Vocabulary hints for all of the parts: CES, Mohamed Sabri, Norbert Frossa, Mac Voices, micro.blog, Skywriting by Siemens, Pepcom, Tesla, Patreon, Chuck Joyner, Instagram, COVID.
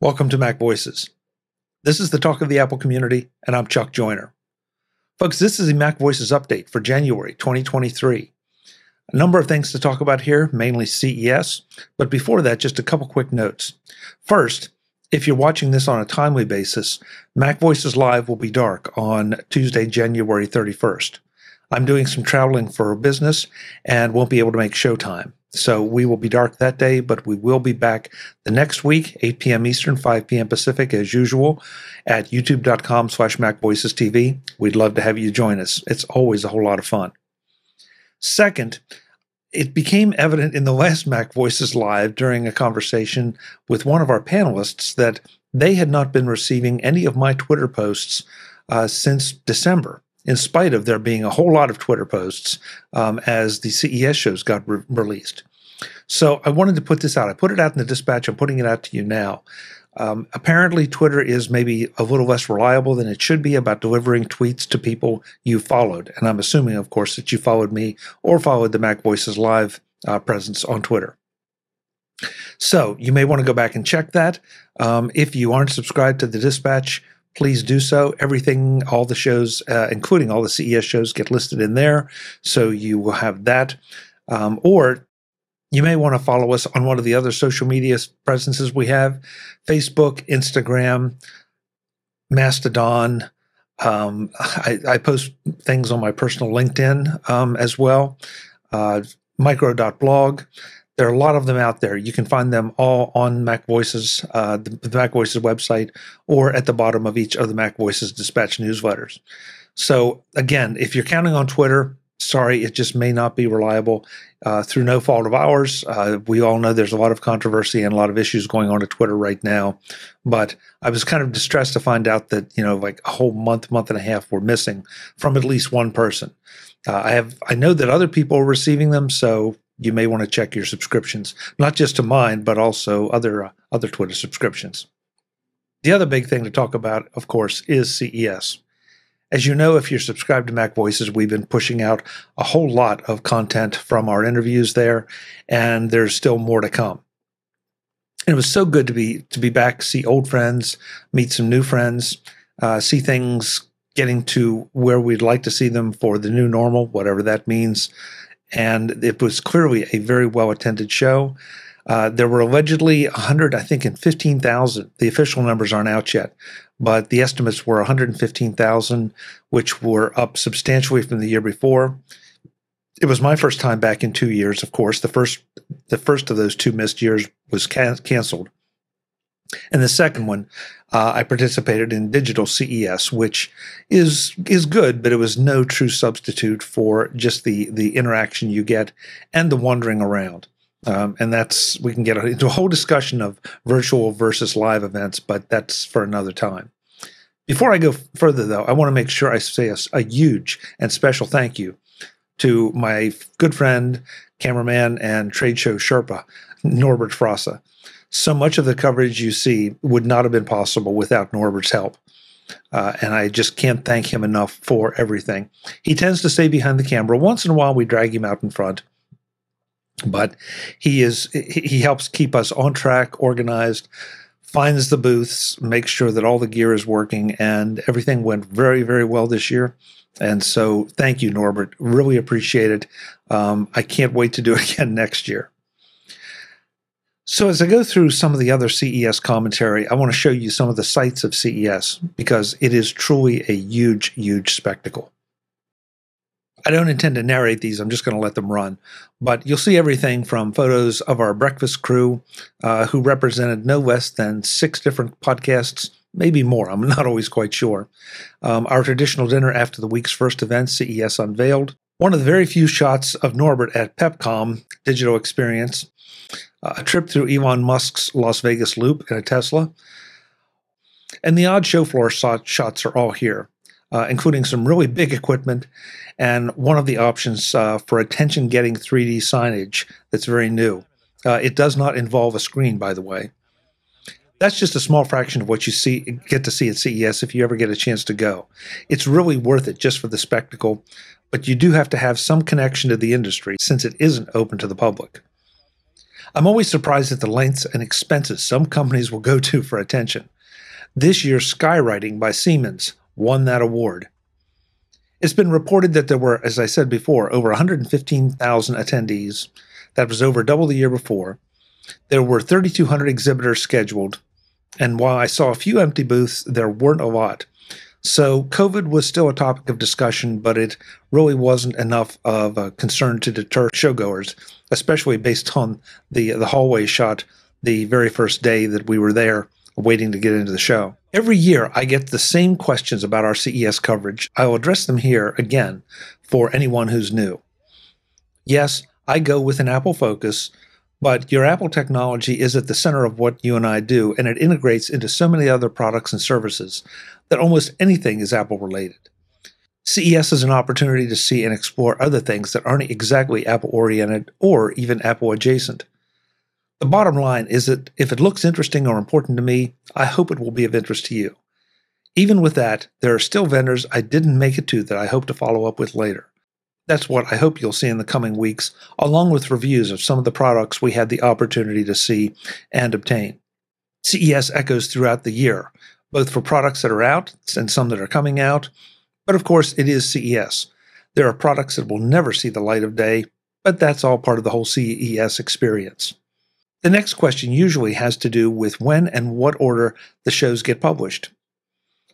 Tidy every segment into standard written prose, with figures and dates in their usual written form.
Welcome to Mac Voices. This is the talk of the Apple community, and I'm Chuck Joyner. Folks, this is a Mac Voices update for January 2023. A number of things to talk about here, mainly CES, but before that, just a couple quick notes. First, if you're watching this on a timely basis, Mac Voices Live will be dark on Tuesday, January 31st. I'm doing some traveling for business and won't be able to make showtime. So we will be dark that day, but we will be back the next week, 8 p.m. Eastern, 5 p.m. Pacific, as usual, at youtube.com/MacVoicesTV. We'd love to have you join us. It's always a whole lot of fun. Second, it became evident in the last Mac Voices Live during a conversation with one of our panelists that they had not been receiving any of my Twitter posts since December, in spite of there being a whole lot of Twitter posts as the CES shows got released. So I wanted to put this out. I put it out in the dispatch. I'm putting it out to you now. Apparently, Twitter is maybe a little less reliable than it should be about delivering tweets to people you followed. And I'm assuming, of course, that you followed me or followed the Mac Voices Live presence on Twitter. So you may want to go back and check that. If you aren't subscribed to the dispatch, please do so. Everything, all the shows, including all the CES shows, get listed in there, so you will have that. Or you may want to follow us on one of the other social media presences we have: Facebook, Instagram, Mastodon. I post things on my personal LinkedIn as well, micro.blog. There are a lot of them out there. You can find them all on Mac Voices, the Mac Voices website, or at the bottom of each of the Mac Voices dispatch newsletters. So again, if you're counting on Twitter, sorry, it just may not be reliable through no fault of ours. We all know there's a lot of controversy and a lot of issues going on at Twitter right now. But I was kind of distressed to find out that, you know, like a whole month and a half were missing from at least one person. I know that other people are receiving them, so you may want to check your subscriptions, not just to mine, but also other Twitter subscriptions. The other big thing to talk about, of course, is CES. As you know, if you're subscribed to Mac Voices, we've been pushing out a whole lot of content from our interviews there, and there's still more to come. And it was so good to be back, see old friends, meet some new friends, see things getting to where we'd like to see them for the new normal, whatever that means. And it was clearly a very well-attended show. There were allegedly 115,000. The official numbers aren't out yet, but the estimates were 115,000, which were up substantially from the year before. It was my first time back in 2 years, of course. The first of those two missed years was canceled. And the second one, I participated in digital CES, which is good, but it was no true substitute for just the interaction you get and the wandering around. And that's, we can get into a whole discussion of virtual versus live events, but that's for another time. Before I go further, though, I want to make sure I say a huge and special thank you to my good friend, cameraman, and trade show Sherpa, Norbert Frossa. So much of the coverage you see would not have been possible without Norbert's help. And I just can't thank him enough for everything. He tends to stay behind the camera. Once in a while, we drag him out in front. But he helps keep us on track, organized, finds the booths, makes sure that all the gear is working, and everything went very, very well this year. And so thank you, Norbert. Really appreciate it. I can't wait to do it again next year. So as I go through some of the other CES commentary, I want to show you some of the sights of CES because it is truly a huge, huge spectacle. I don't intend to narrate these. I'm just going to let them run. But you'll see everything from photos of our breakfast crew, who represented no less than 6 different podcasts, maybe more. I'm not always quite sure. Our traditional dinner after the week's first event, CES Unveiled. One of the very few shots of Norbert at Pepcom Digital Experience. A trip through Elon Musk's Las Vegas Loop in a Tesla. And the odd show floor shots are all here, including some really big equipment and one of the options for attention-getting 3D signage that's very new. It does not involve a screen, by the way. That's just a small fraction of what you get to see at CES if you ever get a chance to go. It's really worth it just for the spectacle, but you do have to have some connection to the industry since it isn't open to the public. I'm always surprised at the lengths and expenses some companies will go to for attention. This year's Skywriting by Siemens won that award. It's been reported that there were, as I said before, over 115,000 attendees. That was over double the year before. There were 3,200 exhibitors scheduled, and while I saw a few empty booths, there weren't a lot. So COVID was still a topic of discussion, but it really wasn't enough of a concern to deter showgoers, especially based on the hallway shot the very first day that we were there waiting to get into the show. Every year, I get the same questions about our CES coverage. I will address them here again for anyone who's new. Yes, I go with an Apple focus, but your Apple technology is at the center of what you and I do, and it integrates into so many other products and services that almost anything is Apple-related. CES is an opportunity to see and explore other things that aren't exactly Apple-oriented or even Apple-adjacent. The bottom line is that if it looks interesting or important to me, I hope it will be of interest to you. Even with that, there are still vendors I didn't make it to that I hope to follow up with later. That's what I hope you'll see in the coming weeks, along with reviews of some of the products we had the opportunity to see and obtain. CES echoes throughout the year, both for products that are out and some that are coming out, but of course it is CES. There are products that will never see the light of day, but that's all part of the whole CES experience. The next question usually has to do with when and what order the shows get published.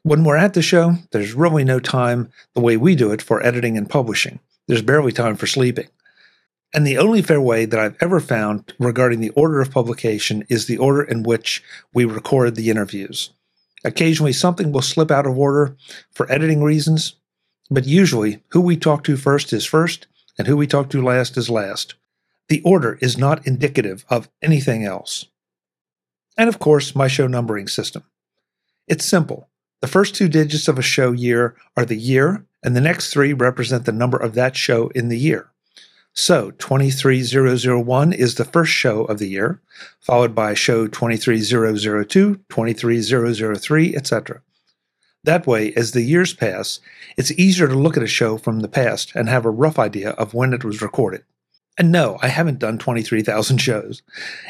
When we're at the show, there's really no time, the way we do it, for editing and publishing. There's barely time for sleeping. And the only fair way that I've ever found regarding the order of publication is the order in which we record the interviews. Occasionally, something will slip out of order for editing reasons, but usually who we talk to first is first, and who we talk to last is last. The order is not indicative of anything else. And of course, my show numbering system. It's simple. The first two digits of a show year are the year, and the next three represent the number of that show in the year. So 23001 is the first show of the year, followed by show 23002, 23003, etc. That way, as the years pass, it's easier to look at a show from the past and have a rough idea of when it was recorded. And no, I haven't done 23,000 shows.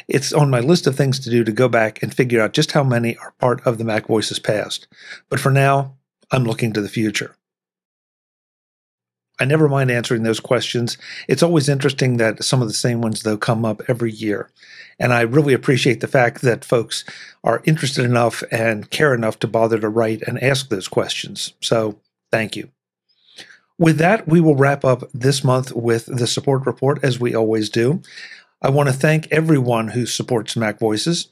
It's on my list of things to do to go back and figure out just how many are part of the Mac Voices past. But for now, I'm looking to the future. I never mind answering those questions. It's always interesting that some of the same ones, though, come up every year. And I really appreciate the fact that folks are interested enough and care enough to bother to write and ask those questions. So thank you. With that, we will wrap up this month with the support report, as we always do. I want to thank everyone who supports Mac Voices.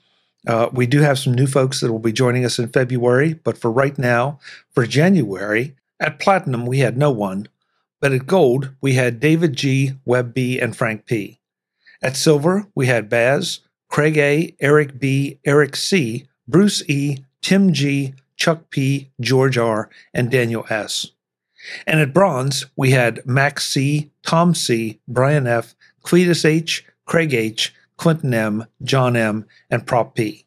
We do have some new folks that will be joining us in February, but for right now, for January, at Platinum, we had no one, but at Gold, we had David G., Webb B., and Frank P. At Silver, we had Baz, Craig A., Eric B., Eric C., Bruce E., Tim G., Chuck P., George R., and Daniel S. And at Bronze, we had Max C., Tom C., Brian F., Cletus H., Craig H., Clinton M., John M., and Prop P.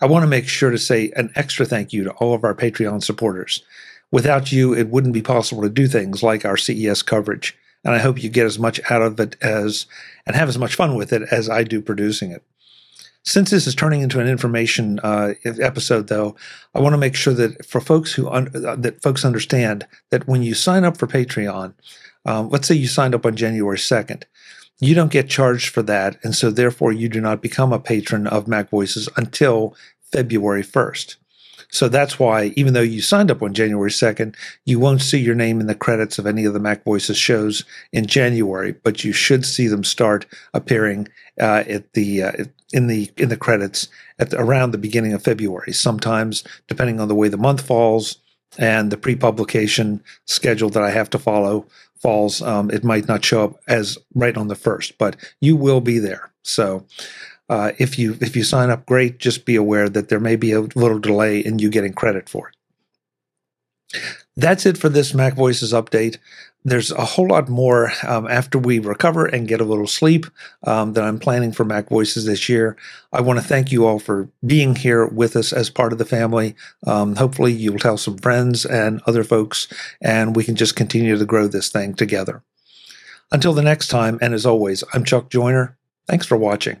I want to make sure to say an extra thank you to all of our Patreon supporters. Without you, it wouldn't be possible to do things like our CES coverage, and I hope you get as much out of it as and have as much fun with it as I do producing it. Since this is turning into an information episode, though, I want to make sure that for folks who that folks understand that when you sign up for Patreon, let's say you signed up on January 2nd, you don't get charged for that, and so therefore you do not become a patron of Mac Voices until February 1st. So that's why, even though you signed up on January 2nd, you won't see your name in the credits of any of the Mac Voices shows in January, but you should see them start appearing in the credits around the beginning of February, sometimes depending on the way the month falls and the pre-publication schedule that I have to follow falls. It might not show up as right on the first, but you will be there. So if you sign up, great. Just be aware that there may be a little delay in you getting credit for it. That's it for this Mac Voices update. There's a whole lot more after we recover and get a little sleep that I'm planning for Mac Voices this year. I want to thank you all for being here with us as part of the family. Hopefully you'll tell some friends and other folks, and we can just continue to grow this thing together. Until the next time, and as always, I'm Chuck Joyner. Thanks for watching.